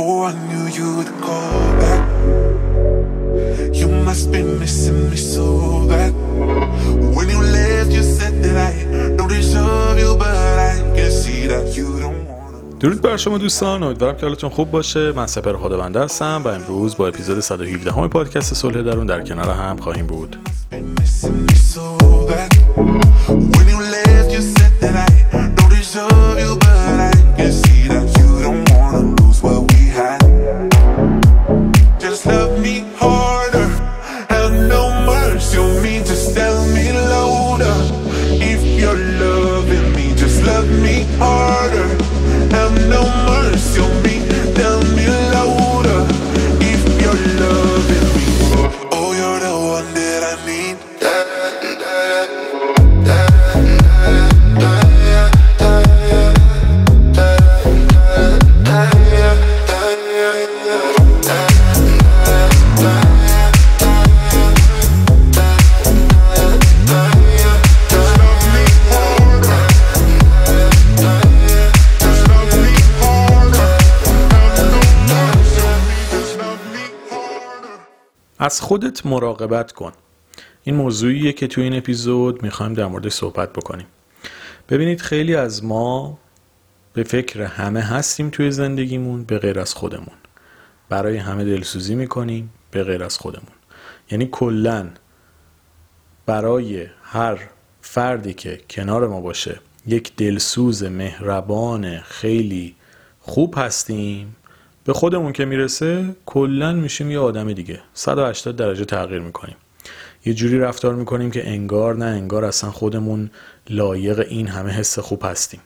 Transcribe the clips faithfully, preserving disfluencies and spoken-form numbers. Oh, I knew you'd call back. You must be missing me so bad. When you left, you said that I don't deserve you, but I can see that you don't. درود بر شما دوستان، امیدوارم که حالتون خوب باشه. من سپهر خدابنده هستم و امروز با اپیزود صد و هفده همه پادکست صلحِ درون در کنار هم خواهیم بود. از خودت مراقبت کن. این موضوعیه که تو این اپیزود میخوایم در موردش صحبت بکنیم. ببینید خیلی از ما به فکر همه هستیم توی زندگیمون به غیر از خودمون. برای همه دلسوزی میکنیم به غیر از خودمون. یعنی کلن برای هر فردی که کنار ما باشه یک دلسوز مهربان خیلی خوب هستیم. به خودمون که میرسه کلن میشیم یه آدم دیگه، صد و هشتاد درجه تغییر میکنیم، یه جوری رفتار میکنیم که انگار نه انگار اصلا خودمون لایق این همه حس خوب هستیم.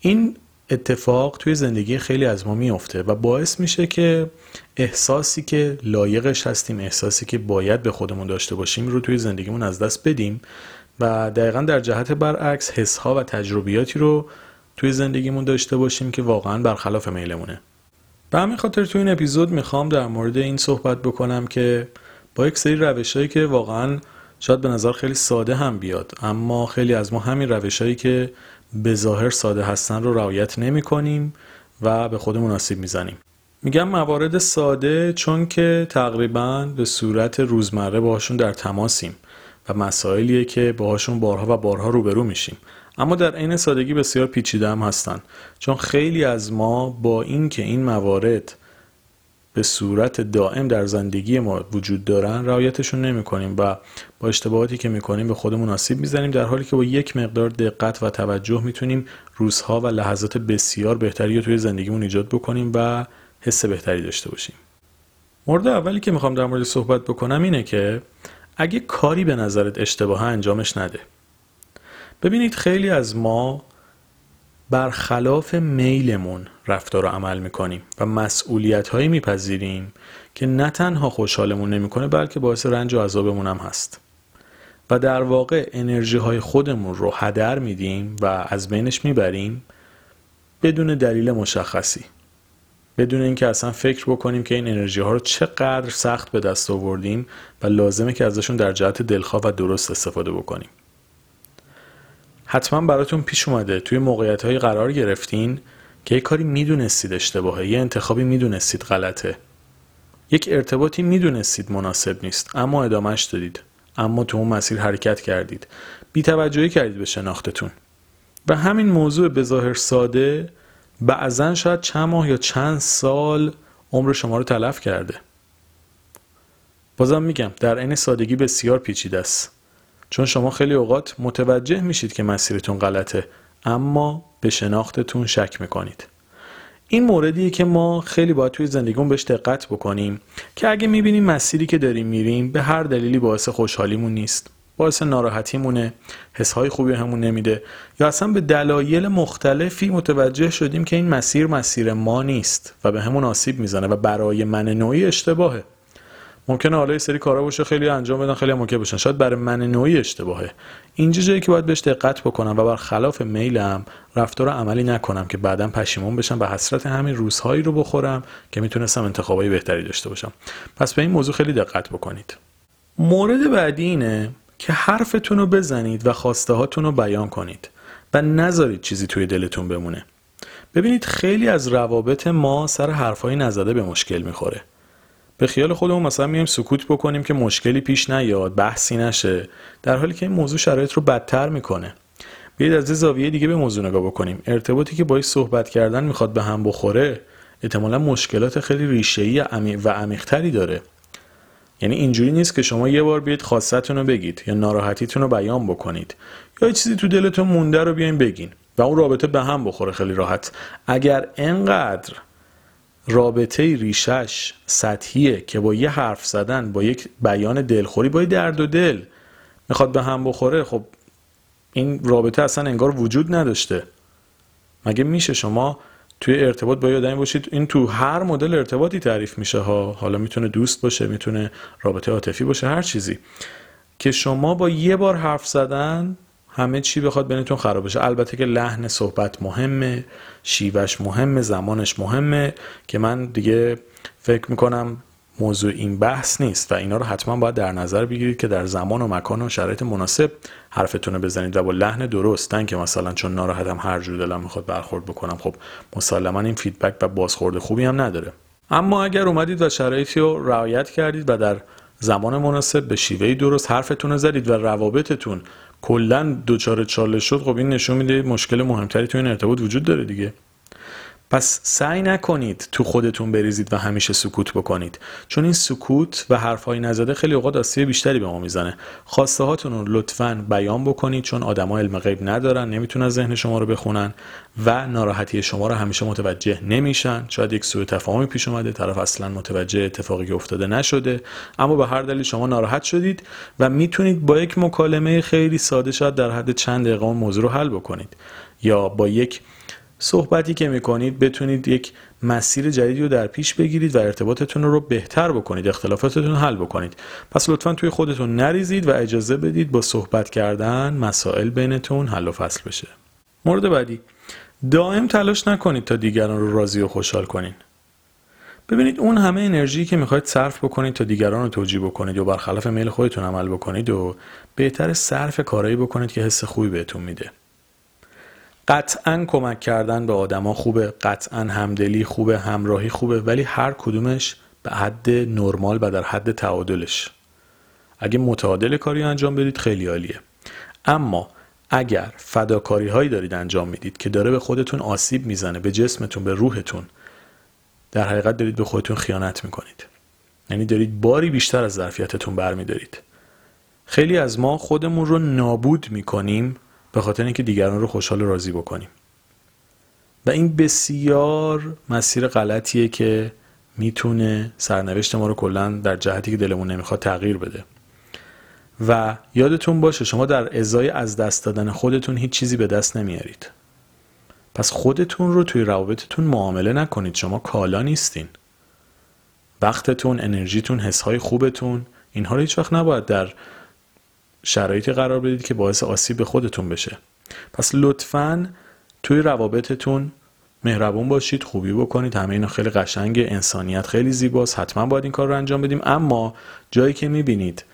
این اتفاق توی زندگی خیلی از ما میفته و باعث میشه که احساسی که لایقش هستیم، احساسی که باید به خودمون داشته باشیم رو توی زندگیمون از دست بدیم و دقیقاً در جهت برعکس حسها و تجربیاتی رو توی زندگیمون داشته باشیم که واقعاً برخلاف میلمونه. به همین خاطر تو این اپیزود میخوام در مورد این صحبت بکنم که با یک سری روشایی که واقعا شاید به نظر خیلی ساده هم بیاد، اما خیلی از ما همین روشایی که به ظاهر ساده هستن رو رعایت نمی کنیم و به خودمون آسیب میزنیم. میگم موارد ساده چون که تقریبا به صورت روزمره باهاشون در تماسیم و مسائلیه که باهاشون بارها و بارها روبرو میشیم، اما در عین سادگی بسیار پیچیده هم هستن، چون خیلی از ما با این که این موارد به صورت دائم در زندگی ما وجود دارن رعایتشون نمی کنیم و با اشتباهاتی که می کنیم به خودمون آسیب می زنیم، در حالی که با یک مقدار دقت و توجه می تونیم روزها و لحظات بسیار بهتری رو توی زندگیمون ایجاد بکنیم و حس بهتری داشته باشیم. مورد اولی که می خوام در مورد صحبت بکنم اینه که اگه کاری به نظرت اشتباهه انجامش نده. ببینید خیلی از ما برخلاف میلمون رفتار و عمل میکنیم و مسئولیت هایی میپذیریم که نه تنها خوشحالمون نمیکنه بلکه باعث رنج و عذابمون هم هست و در واقع انرژی های خودمون رو هدر میدیم و از بینش میبریم بدون دلیل مشخصی، بدون اینکه اصلا فکر بکنیم که این انرژی ها رو چقدر سخت به دست آوردیم و لازمه که ازشون در جهت دلخواه و درست استفاده بکنیم. حتما براتون پیش اومده توی موقعیت‌های قرار گرفتین که یک کاری میدونستید اشتباهه، یه انتخابی میدونستید غلطه، یک ارتباطی میدونستید مناسب نیست اما ادامهش دادید، اما تو اون مسیر حرکت کردید، بی‌توجهی کردید به شناختتون و همین موضوع به ظاهر ساده بعضن شاید چند ماه یا چند سال عمر شما رو تلف کرده. بازم میگم در عین سادگی بسیار پیچیده است، چون شما خیلی اوقات متوجه میشید که مسیرتون غلطه اما به شناختتون شک میکنید. این موردیه که ما خیلی باید توی زندگیمون بهش دقت بکنیم که اگه میبینیم مسیری که داریم میریم به هر دلیلی باعث خوشحالیمون نیست، باعث ناراحتیمونه، حسهای خوبی همون نمیده یا اصلا به دلایل مختلفی متوجه شدیم که این مسیر مسیر ما نیست و به همون آسیب میزنه و برای من نوعی اشتباهه. ممکنه حالا یه سری کارا باشه خیلی انجام بدن، خیلی موکه باشن، شاید برای من نوعی اشتباهه. اینجا جایی که باید بهش دقت بکنم و برخلاف میلم رفتار و عملی نکنم که بعداً پشیمون بشم و حسرت همین روزهایی رو بخورم که میتونستم انتخابای بهتری داشته باشم. پس به این موضوع خیلی دقت بکنید. مورد بعدی اینه که حرفتون رو بزنید و خواسته هاتون رو بیان کنید و نذارید چیزی توی دلتون بمونه. ببینید خیلی از روابط ما سر حرفای نزده به مشکل میخوره. به خیال خودمون مثلا میایم سکوت بکنیم که مشکلی پیش نیاد، بحثی نشه، در حالی که این موضوع شرایط رو بدتر میکنه. بیاید از زاویه دیگه به موضوع نگاه بکنیم. ارتباطی که با این صحبت کردن میخواد به هم بخوره، احتمالاً مشکلات خیلی ریشه‌ای و عمیق‌تری داره. یعنی اینجوری نیست که شما یه بار بیاید خواستتون رو بگید یا ناراحتیتون رو بیان بکنید یا یه چیزی تو دلتون مونده رو بیاین بگین و اون رابطه به هم بخوره خیلی راحت. اگر اینقدر رابطه ریشش سطحیه که با یه حرف زدن، با یک بیان دلخوری، با یه درد و دل میخواد به هم بخوره، خب این رابطه اصلا انگار وجود نداشته. مگه میشه شما توی ارتباط با آدمی باشید؟ این تو هر مدل ارتباطی تعریف میشه ها، حالا میتونه دوست باشه، میتونه رابطه عاطفی باشه، هر چیزی، که شما با یه بار حرف زدن همه چی بخواد بینتون خراب بشه. البته که لحن صحبت مهمه، شیوهش مهمه، زمانش مهمه، که من دیگه فکر میکنم موضوع این بحث نیست و اینا رو حتما باید در نظر بگیرید که در زمان و مکان و شرایط مناسب حرفتون رو بزنید و با لحن درست، نه که مثلا چون ناراحتم هر جور دلم میخواد برخورد بکنم. خب مسلما این فیدبک و بازخورد خوبی هم نداره. اما اگر اومدید و شرایطی رو رعایت کردید و در زمان مناسب به شیوهی درست حرفتون رو زدید و روابطتون کلا دوچاره چالش شد، خب این نشون میده مشکل مهمتری تو این ارتباط وجود داره دیگه. پس سعی نکنید تو خودتون بریزید و همیشه سکوت بکنید، چون این سکوت و حرفای نزده خیلی اوقات آسیب بیشتری به ما میزنه. خواسته هاتون رو لطفاً بیان بکنید، چون آدما علم غیب ندارن، نمیتونن ذهن شما رو بخونن و ناراحتی شما رو همیشه متوجه نمیشن. شاید یک سوء تفاهمی پیش اومده، طرف اصلاً متوجه اتفاقی که افتاده نشده، اما به هر دلیل شما ناراحت شدید و میتونید با یک مکالمه خیلی ساده، شاید در حد چند دقیقه، اون موضوع رو حل بکنید، یا با یک صحبتی که میکنید بتونید یک مسیر جدیدی رو در پیش بگیرید و ارتباطتون رو بهتر بکنید، اختلافاتتون حل بکنید. پس لطفاً توی خودتون نریزید و اجازه بدید با صحبت کردن مسائل بینتون حل و فصل بشه. مورد بعدی، دائم تلاش نکنید تا دیگران رو راضی و خوشحال کنین. ببینید اون همه انرژی که میخواید صرف بکنید تا دیگران رو توجیه بکنید و برخلاف میل خودتون عمل بکنید، و بهتره صرف کارایی بکنید که حس خوبی بهتون میده. قطعاً کمک کردن به آدما خوبه، قطعاً همدلی خوبه، همراهی خوبه، ولی هر کدومش به حد نرمال و در حد تعادلش. اگه متعادل کاری انجام بدید خیلی عالیه. اما اگر فداکاری هایی دارید انجام میدید که داره به خودتون آسیب میزنه، به جسمتون، به روحتون، در حقیقت دارید به خودتون خیانت میکنید. یعنی دارید باری بیشتر از ظرفیتتون برمی‌دارید. خیلی از ما خودمون رو نابود میکنیم به خاطر اینکه دیگران رو خوشحال و راضی بکنیم، و این بسیار مسیر غلطیه که میتونه سرنوشت ما رو کلاً در جهتی که دلمون نمیخواد تغییر بده. و یادتون باشه شما در ازای از دست دادن خودتون هیچ چیزی به دست نمیارید. پس خودتون رو توی روابطتون معامله نکنید، شما کالا نیستین. وقتتون، انرژیتون، حسهای خوبتون، اینها رو هیچ وقت نباید در شرایطی قرار بدید که باعث آسیب به خودتون بشه. پس لطفاً توی روابطتون مهربون باشید، خوبی بکنید، همه اینا خیلی قشنگه، انسانیت خیلی زیباست، حتما باید این کار رو انجام بدیم. اما جایی که میبینید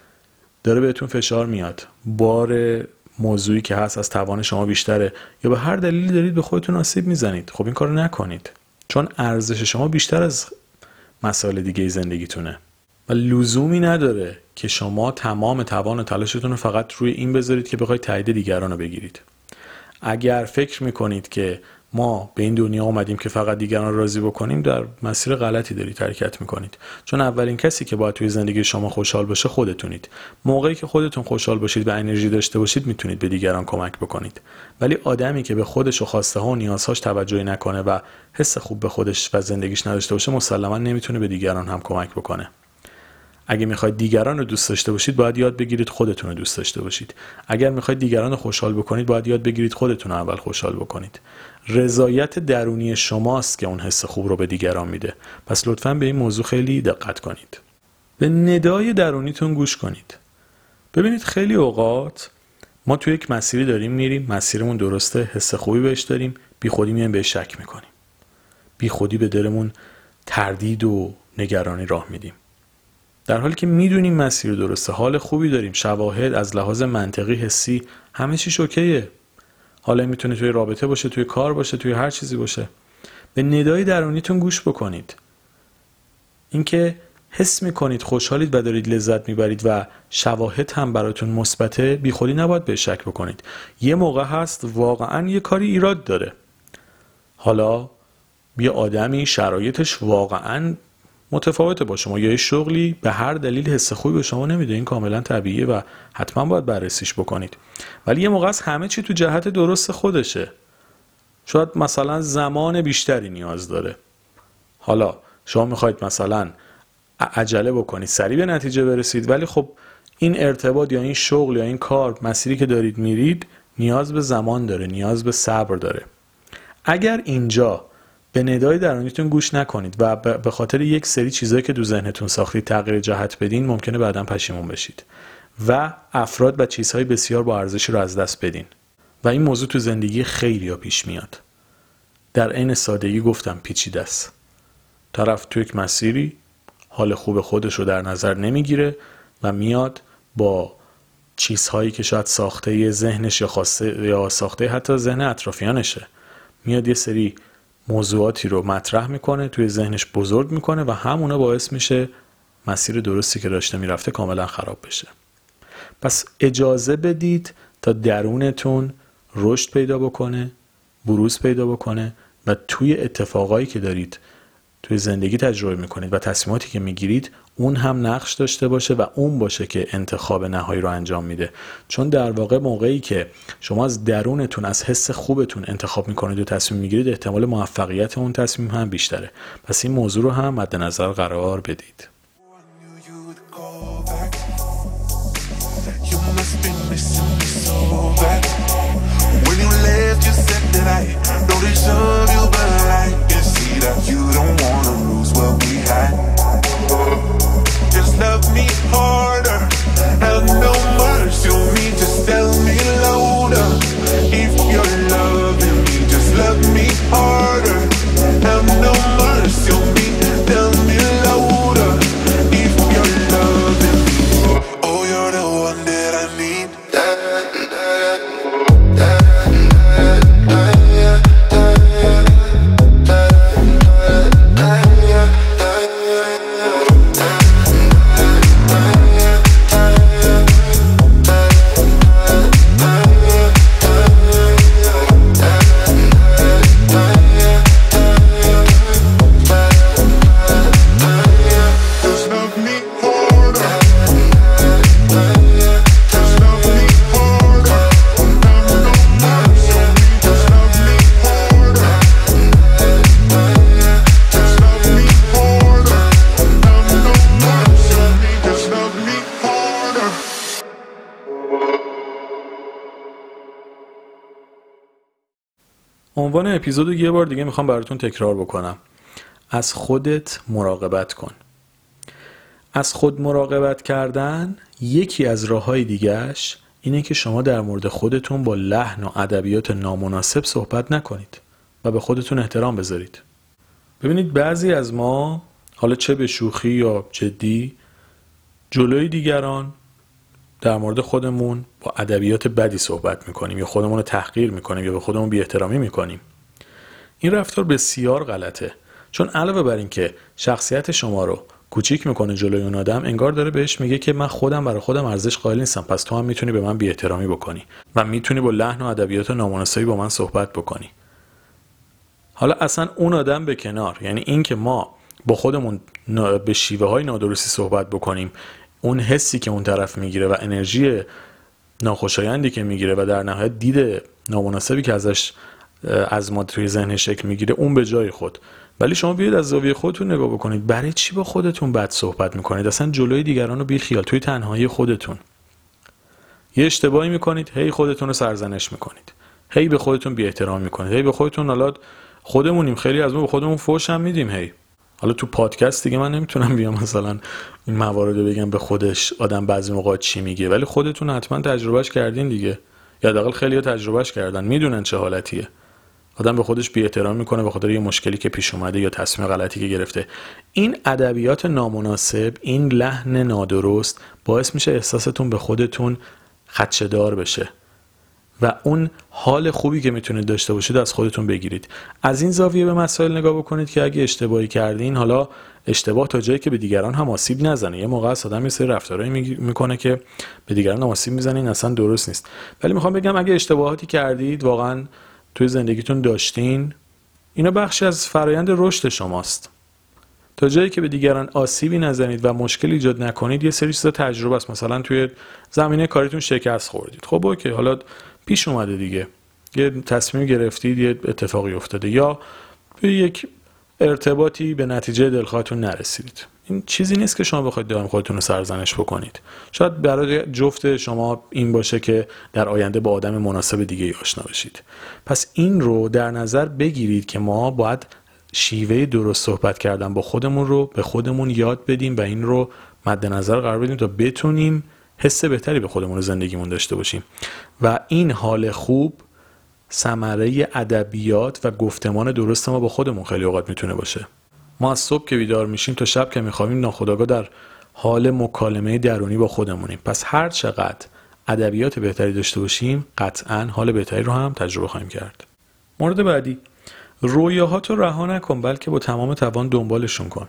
داره بهتون فشار میاد، بار موضوعی که هست از توان شما بیشتره، یا به هر دلیلی دارید به خودتون آسیب میزنید، خب این کار رو نکنید، چون ارزش شما بیشتر از مسائل دیگه زندگیتونه و لزومی نداره که شما تمام توان و تلاشتون رو فقط روی این بذارید که بخواید تایید دیگران رو بگیرید. اگر فکر میکنید که ما به این دنیا اومدیم که فقط دیگران رو راضی بکنیم، در مسیر غلطی دارید حرکت میکنید، چون اولین کسی که باید توی زندگی شما خوشحال باشه خودتونید. موقعی که خودتون خوشحال باشید و انرژی داشته باشید میتونید به دیگران کمک بکنید، ولی آدمی که به خودش و خواسته ها و نیازهاش توجهی نکنه و حس خوب به خودش و زندگیش نداشته باشه، مسلما نمیتونه به دیگران هم کمک بکنه. اگه میخواید دیگران رو دوست داشته باشید، باید یاد بگیرید خودتون رو دوست داشته باشید. اگر میخواید دیگران رو خوشحال بکنید، باید یاد بگیرید خودتون رو اول خوشحال بکنید. رضایت درونی شماست که اون حس خوب رو به دیگران میده. پس لطفاً به این موضوع خیلی دقت کنید. به ندای درونیتون گوش کنید. ببینید خیلی اوقات ما توی یک مسیری داریم میریم، مسیرمون درسته، حس خوبی بهش داریم، بیخودی میایم بهش شک میکنیم. بیخودی به دلمون تردید و نگرانی راه میدیم. در حالی که میدونیم مسیر درسته، حال خوبی داریم، شواهد از لحاظ منطقی، حسی، همه چیش اوکیه. حالا میتونه توی رابطه باشه، توی کار باشه، توی هر چیزی باشه. به ندای درونیتون گوش بکنید. اینکه حس میکنید خوشحالید و دارید لذت میبرید و شواهد هم براتون مثبته، بیخودی نباید به شک بکنید. یه موقع هست واقعا یه کاری ایراد داره. حالا یه آدمی شرایطش واقعا متفاوته با شما، یا یه شغلی به هر دلیل حس خوبی به شما نمیده، این کاملا طبیعیه و حتما باید بررسیش بکنید. ولی یه موقع همه چی تو جهت درست خودشه. شاید مثلا زمان بیشتری نیاز داره. حالا شما میخواید مثلا عجله بکنید، سریع به نتیجه برسید، ولی خب این ارتباط یا این شغل یا این کار، مسیری که دارید میرید، نیاز به زمان داره، نیاز به صبر داره. اگر اینجا به ندای درونیتون گوش نکنید و به خاطر یک سری چیزایی که تو ذهنتون ساختید تغییر جهت بدین، ممکنه بعداً پشیمون بشید و افراد و چیزهای بسیار با ارزش رو از دست بدین. و این موضوع تو زندگی خیلی‌ها پیش میاد. در عین سادگی گفتم پیچیده است. طرف تو یک مسیری حال خوب خودش رو در نظر نمیگیره و میاد با چیزهایی که شاید ساخته ذهنش یا ساخته حتی ذهن اطرافیانشه، میاد یه سری موضوعاتی رو مطرح میکنه، توی ذهنش بزرگ میکنه و همونا باعث میشه مسیر درستی که داشته میرفته کاملا خراب بشه. پس اجازه بدید تا درونتون رشد پیدا بکنه، بروز پیدا بکنه و توی اتفاقایی که دارید توی زندگی تجربه میکنید و تصمیماتی که میگیرید، اون هم نقش داشته باشه و اون باشه که انتخاب نهایی رو انجام میده. چون در واقع موقعی که شما از درونتون، از حس خوبتون انتخاب میکنید و تصمیم میگیرید، احتمال موفقیت اون تصمیم هم بیشتره. پس این موضوع رو هم مد نظر قرار بدید. You don't wanna lose what we had. Just love me harder. Have no mercy on me. Just tell me louder. If you're loving me, just love me harder. Have no mercy on me. Tell me louder. If you're loving me, oh, you're the one that I need. عنوان اپیزودو یه بار دیگه میخوام براتون تکرار بکنم. از خودت مراقبت کن. از خود مراقبت کردن یکی از راههای دیگه‌اش اینه که شما در مورد خودتون با لحن و ادبیات نامناسب صحبت نکنید و به خودتون احترام بذارید. ببینید بعضی از ما، حالا چه به شوخی یا جدی، جلوی دیگران در مورد خودمون با ادبیات بدی صحبت میکنیم یا خودمون رو تحقیر میکنیم یا به خودمون بی‌احترامی میکنیم. این رفتار بسیار غلطه، چون علاوه بر این که شخصیت شما رو کوچیک میکنه جلوی اون آدم، انگار داره بهش میگه که من خودم برای خودم ارزش قائل نیستم، پس تو هم میتونی به من بی‌احترامی بکنی و میتونی با لحن و ادبیات نامناسبی با من صحبت بکنی. حالا اصلا اون آدم به کنار، یعنی این که ما با خودمون به شیوه‌های نادرستی صحبت بکنیم، اون حسی که اون طرف میگیره و انرژی ناخوشایندی که میگیره و در نهایت دید نامناسبی که ازش از ما توی ذهن شکل میگیره، اون به جای خود. ولی شما بیاید از زاویه خودتون نگاه بکنید. برای چی با خودتون بد صحبت میکنید؟ اصلا جلوی دیگران رو بی خیال، توی تنهایی خودتون یه اشتباهی میکنید، هی خودتون رو سرزنش میکنید، هی به خودتون بی احترامی میکنید، هی به خودتون. حالا خودمونیم، خیلی از ما به خودمون فحش هم میدیم هی. حالا تو پادکست دیگه من نمیتونم بیام مثلا این موارد رو بگم، به خودش آدم بعضی موقع چی میگه، ولی خودتون حتما تجربهش کردین دیگه، یا حداقل خیلی‌ها تجربهش کردن، میدونن چه حالتیه. آدم به خودش بی‌احترامی میکنه به خاطر یه مشکلی که پیش اومده یا تصمیم غلطی که گرفته. این ادبیات نامناسب، این لحن نادرست باعث میشه احساستون به خودتون خدشه‌دار بشه و اون حال خوبی که میتونید داشته باشید از خودتون بگیرید. از این زاویه به مسائل نگاه بکنید که اگه اشتباهی کردین، حالا اشتباه تا جایی که به دیگران هم آسیب نزنه. یه موقع از آدم یه سری رفتارهایی میکنه که به دیگران هم آسیب میزنه، این اصلا درست نیست. ولی میخوام بگم اگه اشتباهاتی کردید، واقعا توی زندگیتون داشتین، اینا بخشی از فرایند رشد شماست. تا جایی که به دیگران آسیبی نزنید و مشکل ایجاد نکنید، یه سری چیزا تجربه است. مثلا توی زمینه کاریتون شکست خوردید، خب اوکی، حالا پیش اومده دیگه، یه تصمیم گرفتید، یه اتفاقی افتاده، یا به یک ارتباطی به نتیجه دلخواهتون نرسیدید. این چیزی نیست که شما بخواید دائم خودتون رو سرزنش بکنید. شاید برای جفت شما این باشه که در آینده با آدم مناسب دیگه‌ای آشنا بشید. پس این رو در نظر بگیرید که ما باید شیوه درست صحبت کردن با خودمون رو به خودمون یاد بدیم و این رو مد نظر قرار بدیم تا بتونیم حس بهتری به خودمون و زندگیمون داشته باشیم. و این حال خوب ثمره ادبیات و گفتمان درست ما با خودمون خیلی اوقات میتونه باشه. ما از صبح که بیدار میشیم تا شب که میخوابیم ناخودآگاه در حال مکالمه درونی با خودمونیم. پس هر چقدر ادبیات بهتری داشته باشیم، قطعاً حال بهتری رو هم تجربه خواهیم کرد. مورد بعدی، رویاهاتو رها نکن، بلکه با تمام توان دنبالشون کن.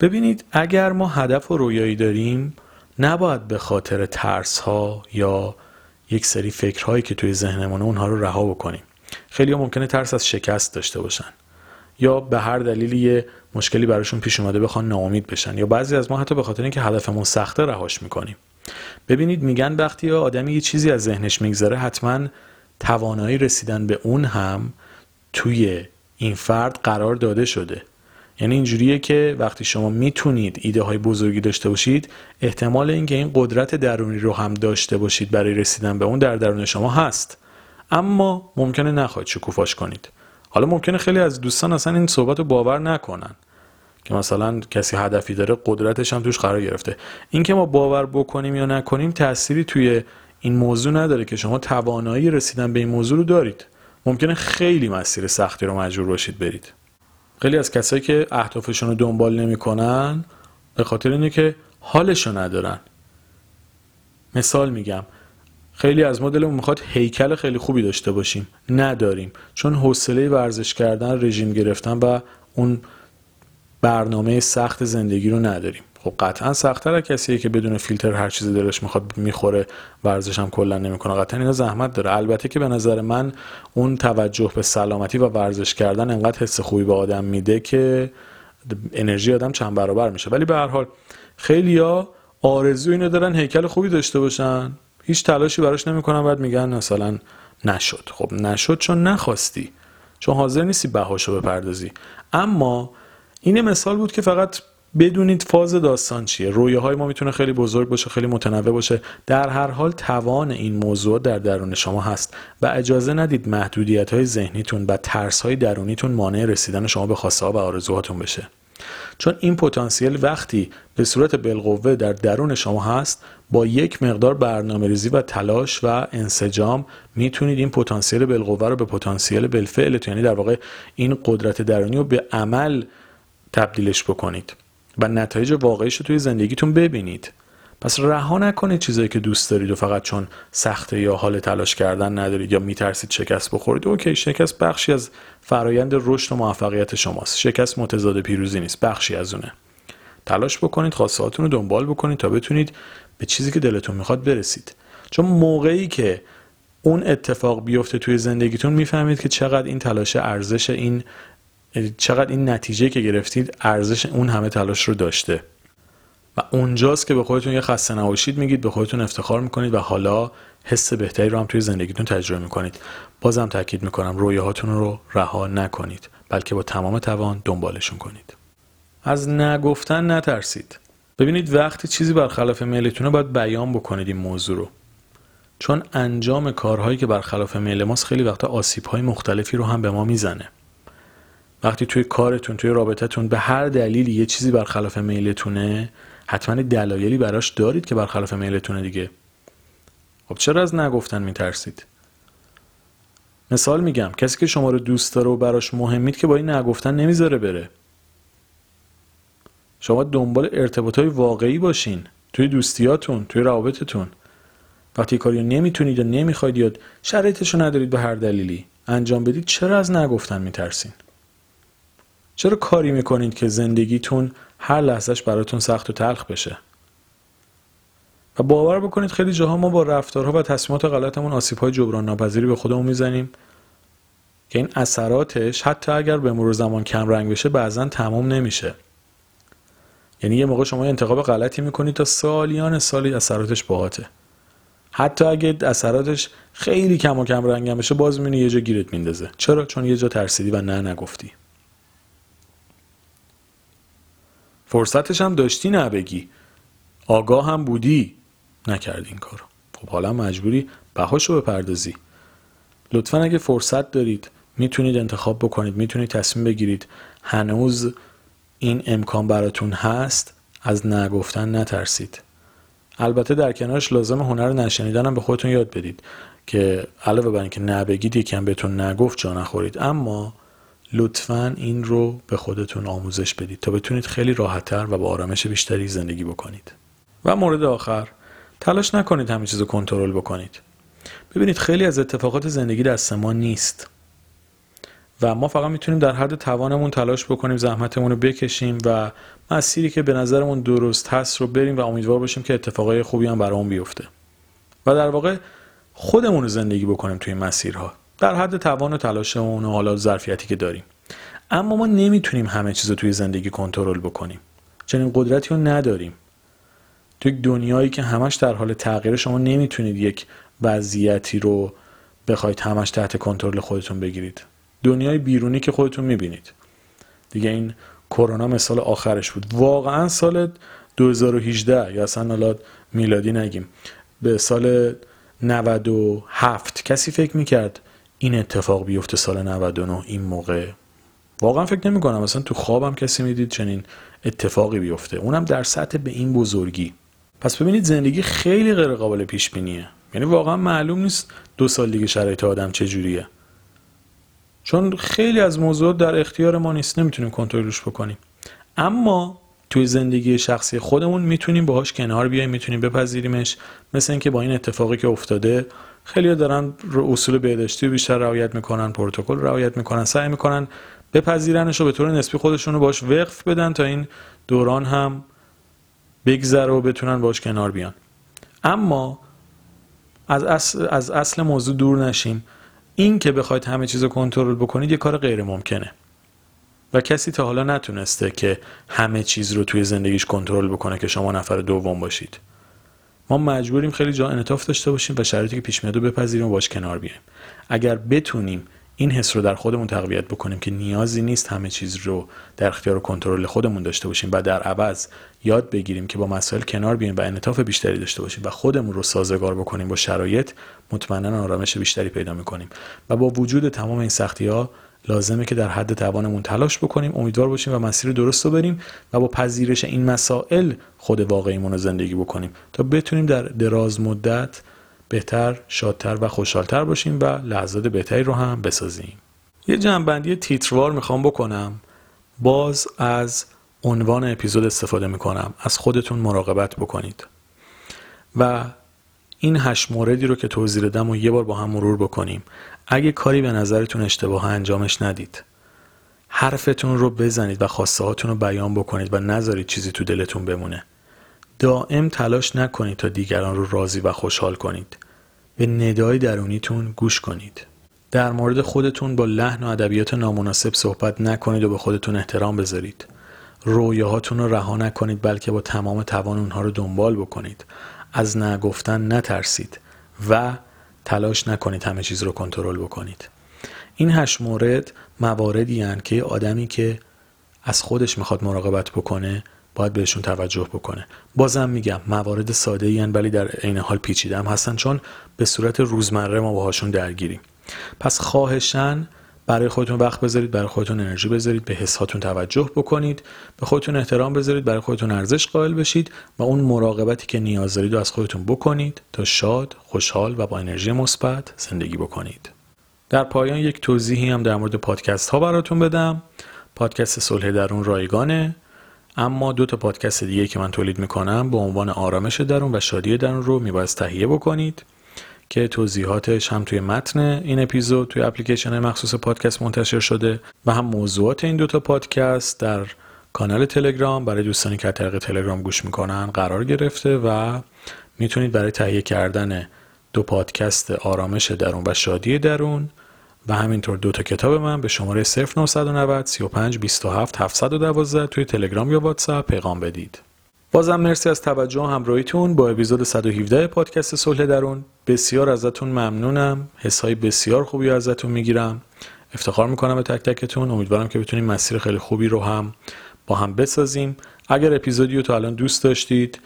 ببینید، اگر ما هدف و رویایی داریم، نباید به خاطر ترس‌ها یا یک سری فکرهایی که توی ذهنمونه اونها رو رها بکنیم. خیلی‌ها ممکنه ترس از شکست داشته باشن، یا به هر دلیلی یه مشکلی براشون پیش اومده بخوان ناامید بشن، یا بعضی از ما حتی به خاطر اینکه هدفمون سخته رهاش می‌کنیم. ببینید، میگن وقتی آدمی یه چیزی از ذهنش میگذره، حتماً توانایی رسیدن به اون هم توی این فرد قرار داده شده. یعنی اینجوریه که وقتی شما میتونید ایده های بزرگی داشته باشید، احتمال اینکه این قدرت درونی رو هم داشته باشید برای رسیدن به اون در درون شما هست، اما ممکنه نخواهید شکوفاش کنید. حالا ممکنه خیلی از دوستان اصلا این صحبت رو باور نکنن که مثلا کسی هدفی داره قدرتش هم توش قرار گرفته. این که ما باور بکنیم یا نکنیم تأثیری توی این موضوع نداره که شما توانایی رسیدن به این موضوع رو دارید. ممکنه خیلی مسیر سختی رو مجبور باشید برید. خیلی از کسایی که اهدافشون رو دنبال نمی‌کنن به خاطر اینه که حالشو ندارن. مثال میگم، خیلی از ما دلمون میخواد هیکل خیلی خوبی داشته باشیم، نداریم، چون حوصله ورزش کردن، رژیم گرفتن و اون برنامه سخت زندگی رو نداریم. خب قطعاً سخت‌تره کسیه که بدون فیلتر هر چیزی دلش میخواد میخوره، ورزش هم کلا نمیکنه. قطعاً اینا زحمت داره. البته که به نظر من اون توجه به سلامتی و ورزش کردن انقدر حس خوبی به آدم میده که انرژی آدم چند برابر میشه. ولی به هر حال خیلیا آرزوی اینو دارن هیکل خوبی داشته باشن، هیچ تلاشی براش نمیکنن، بعد میگن مثلا نشد. خب نشد چون نخواستی، چون حاضر نیستی بهاشو بپردازی. اما این مثال بود که فقط بدونید فاز داستان چیه. رویاهای ما میتونه خیلی بزرگ باشه، خیلی متنوع باشه. در هر حال توان این موضوع در درون شما هست و اجازه ندید محدودیت‌های ذهنیتون و ترس‌های درونیتون مانع رسیدن شما به خواسته‌ها و آرزوهاتون بشه. چون این پتانسیل وقتی به صورت بالقوه در درون شما هست، با یک مقدار برنامه‌ریزی و تلاش و انسجام میتونید این پتانسیل بالقوه رو به پتانسیل بالفعل، یعنی در واقع این قدرت درونی رو به عمل تبدیلش بکنید و نتایج واقعیش رو توی زندگیتون ببینید. پس رها نکنید چیزایی که دوست دارید و فقط چون سخته یا حال تلاش کردن ندارید یا میترسید شکست بخورید. اوکی، شکست بخشی از فرایند رشد و موفقیت شماست. شکست متضاد پیروزی نیست، بخشی از اونه. تلاش بکنید، خواستهاتون رو دنبال بکنید تا بتونید به چیزی که دلتون میخواد برسید. چون موقعی که اون اتفاق بیفته توی زندگیتون، میفهمید که چقدر این تلاش ارزش این چقدر این نتیجه که گرفتید ارزش اون همه تلاش رو داشته. و اونجاست که به خودتون یه خسته نباشید میگید، به خودتون افتخار میکنید و حالا حس بهتری رو هم توی زندگیتون تجربه میکنید. بازم تاکید میکنم رویاهاتون رو رها نکنید، بلکه با تمام توان دنبالشون کنید. از نگفتن نترسید. ببینید، وقتی چیزی برخلاف میلتونه باید بیان بکنید این موضوع رو. چون انجام کارهایی که برخلاف میل ماست خیلی وقتا آسیب‌های مختلفی رو هم به ما میزنه. وقتی توی کارتون، توی رابطتون به هر دلیلی یه چیزی برخلاف میلتونه، حتما دلایلی براش دارید که برخلاف میلتونه دیگه. خب چرا از نگفتن میترسید؟ مثال میگم، کسی که شما رو دوست داره و براش مهمید که با این نگفتن نمیذاره بره. شما دنبال ارتباطهای واقعی باشین توی دوستیاتون، توی روابطتون. وقتی کاریو نمیتونید یا نمیخواید یا شرایطشو ندارید به هر دلیلی انجام بدید، چرا از نگفتن میترسین؟ چرا کاری میکنید که زندگیتون هر لحظهش براتون سخت و تلخ بشه؟ و باور بکنید خیلی جاها ما با رفتارها و تصمیمات غلطمون آسیب‌های جبران ناپذیری به خودمون میزنیم که این اثراتش حتی اگر به مرور زمان کم رنگ بشه بعضاً تمام نمیشه. یعنی یه موقع شما انتخاب غلطی میکنید تا سالیان سالی اثراتش باهاته. حتی اگه اثراتش خیلی کم و کم رنگ بشه باز می‌بینی یه جا گیرت میندازه. چرا؟ چون یه جا ترسیدی و نه نگفتی. فرصتش هم داشتی نبگی. آگاه هم بودی، نکردی این کارو. خب حالا مجبوری بهاشو بپردازی. لطفاً اگه فرصت دارید میتونید انتخاب بکنید، میتونید تصمیم بگیرید. هنوز این امکان براتون هست، از نگفتن نترسید. البته در کنارش لازم هنر نشنیدن هم به خودتون یاد بدید که علاوه بر اینکه نبگید یکم بهتون نگفت جا نخورید، اما لطفاً این رو به خودتون آموزش بدید تا بتونید خیلی راحت‌تر و با آرامش بیشتری زندگی بکنید. و مورد آخر، تلاش نکنید همه چیزو کنترل بکنید. ببینید خیلی از اتفاقات زندگی دست ما نیست و ما فقط میتونیم در حد توانمون تلاش بکنیم، زحمتمون رو بکشیم و مسیری که به نظرمون درست هست رو بریم و امیدوار باشیم که اتفاقای خوبی هم برامون بیفته و در واقع خودمون رو زندگی بکنیم توی این مسیرها در حد توان و تلاشمون و حالا ظرفیتی که داریم. اما ما نمیتونیم همه چیزو توی زندگی کنترل بکنیم، چنین قدرتی رو نداریم. توی دنیایی که همش در حال تغییر، شما نمیتونید یک وضعیتی رو بخواید همش تحت کنترل خودتون بگیرید. دنیای بیرونی که خودتون میبینید دیگه. این کرونا مثال آخرش بود. واقعا سال دو هزار و هجده یا اصلا حالا میلادی نگیم، به سال نود و هفت کسی فکر میکرد این اتفاق بیفته سال نود و نه این موقع؟ واقعا فکر نمیکنم اصلا تو خوابم کسی میدید چنین اتفاقی بیفته، اونم در سطح به این بزرگی. پس ببینید زندگی خیلی غیر قابل پیش بینیه. یعنی واقعا معلوم نیست دو سال دیگه شرایط آدم چجوریه، چون خیلی از موضوعات در اختیار ما نیست، نمیتونیم کنترلش بکنیم. اما توی زندگی شخصی خودمون میتونیم باهاش کنار بیایم، میتونیم بپذیریمش. مثلا اینکه با این اتفاقی که افتاده خیلی‌ها دارن اصول بهداشتی رو بیشتر رعایت میکنن، پروتکل رعایت میکنن، سعی میکنن بپذیرنش و به طور نسبی خودشون رو باهاش وقف بدن تا این دوران هم بگذره و بتونن باهاش کنار بیان. اما از اصل از اصل موضوع دور نشیم. این که بخواید همه چیزو کنترل بکنید یه کار غیر ممکنه و کسی تا حالا نتونسته که همه چیز رو توی زندگیش کنترل بکنه که شما نفر دوم باشید. ما مجبوریم خیلی جا انعطاف داشته باشیم و شرایطی که پیش میاد رو بپذیریم و باش کنار بیایم. اگر بتونیم این حس رو در خودمون تقویت بکنیم که نیازی نیست همه چیز رو در اختیار و کنترل خودمون داشته باشیم و در عوض یاد بگیریم که با مسائل کنار بیایم و انعطاف بیشتری داشته باشیم و خودمون رو سازگار بکنیم با شرایط، مطمئنا آرامش بیشتری پیدا می‌کنیم. و با وجود تمام این سختی‌ها لازمه که در حد توانمون تلاش بکنیم، امیدوار باشیم و مسیر درست رو بریم و با پذیرش این مسائل خود واقعیمون رو زندگی بکنیم تا بتونیم در دراز مدت بهتر، شادتر و خوشحالتر باشیم و لحظات بهتری رو هم بسازیم. یه جمع‌بندی تیتروار میخوام بکنم. باز از عنوان اپیزود استفاده میکنم. از خودتون مراقبت بکنید. و این هشت موردی رو که توضیح دادم و یه بار با هم مرور بکنیم. اگه کاری به نظرتون اشتباهه انجامش ندید. حرفتون رو بزنید و خواسته هاتون رو بیان بکنید و نذارید چیزی تو دلتون بمونه. دائم تلاش نکنید تا دیگران رو راضی و خوشحال کنید. به ندای درونیتون گوش کنید. در مورد خودتون با لحن و ادبیات نامناسب صحبت نکنید و به خودتون احترام بذارید. رویاهاتون رو رها نکنید بلکه با تمام توان اونها رو دنبال بکنید. از نگفتن نترسید و تلاش نکنید همه چیز رو کنترل بکنید. این هشت مورد مواردی هستند که آدمی که از خودش میخواد مراقبت بکنه باید بهشون توجه بکنه. بازم میگم موارد ساده این، ولی در عین حال پیچیده هم هستن چون به صورت روزمره ما باهاشون درگیریم. پس خواهشاً برای خودتون وقت بذارید، برای خودتون انرژی بذارید، به حساتون توجه بکنید، به خودتون احترام بذارید، برای خودتون ارزش قائل بشید و اون مراقبتی که نیاز دارید رو از خودتون بکنید تا شاد، خوشحال و با انرژی مثبت زندگی بکنید. در پایان یک توضیحی هم در مورد پادکست ها براتون بدم. پادکست صلح درون رایگانه. اما دو تا پادکست دیگه که من تولید میکنم با عنوان آرامش درون و شادی درون رو میباید تهیه بکنید که توضیحاتش هم توی متن این اپیزود توی اپلیکیشن مخصوص پادکست منتشر شده و هم موضوعات این دوتا پادکست در کانال تلگرام برای دوستانی که از طریق تلگرام گوش میکنن قرار گرفته و میتونید برای تهیه کردن دو پادکست آرامش درون و شادی درون و همینطور دو تا کتاب من به شماره صفر نه نه صفر سی و پنج بیست و هفت هفتصد و دوازده توی تلگرام یا واتساپ پیغام بدید. بازم مرسی از توجه و همراهیتون با اپیزود صد و هفده پادکست صلح درون. بسیار ازتون ممنونم. حسای بسیار خوبی ازتون میگیرم. افتخار میکنم به تک تکتون. امیدوارم که بتونیم مسیر خیلی خوبی رو هم با هم بسازیم. اگر اپیزودی رو تا الان دوست داشتید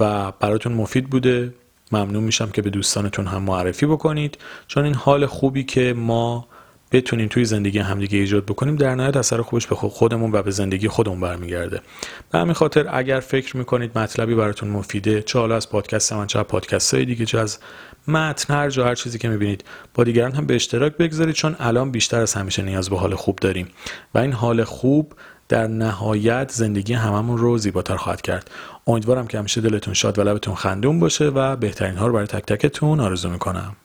و براتون مفید بوده، ممنون میشم که به دوستانتون هم معرفی بکنید، چون این حال خوبی که ما بتونیم توی زندگی همدیگه ایجاد بکنیم در نهایت اثر خوبش به خودمون و به زندگی خودمون برمیگرده. به همین خاطر اگر فکر میکنید مطلبی براتون مفیده، چه حالا از پادکست من، چه پادکست های دیگه، چه از متن، هر جا هر چیزی که میبینید با دیگران هم به اشتراک بگذارید، چون الان بیشتر از همیشه نیاز به حال خوب داریم و این حال خوب در نهایت زندگی هممون رو زیباتر خواهد کرد. امیدوارم که همیشه دلتون شاد و لبتون خندون باشه و بهترین ها رو برای تک تکتون آرزو میکنم.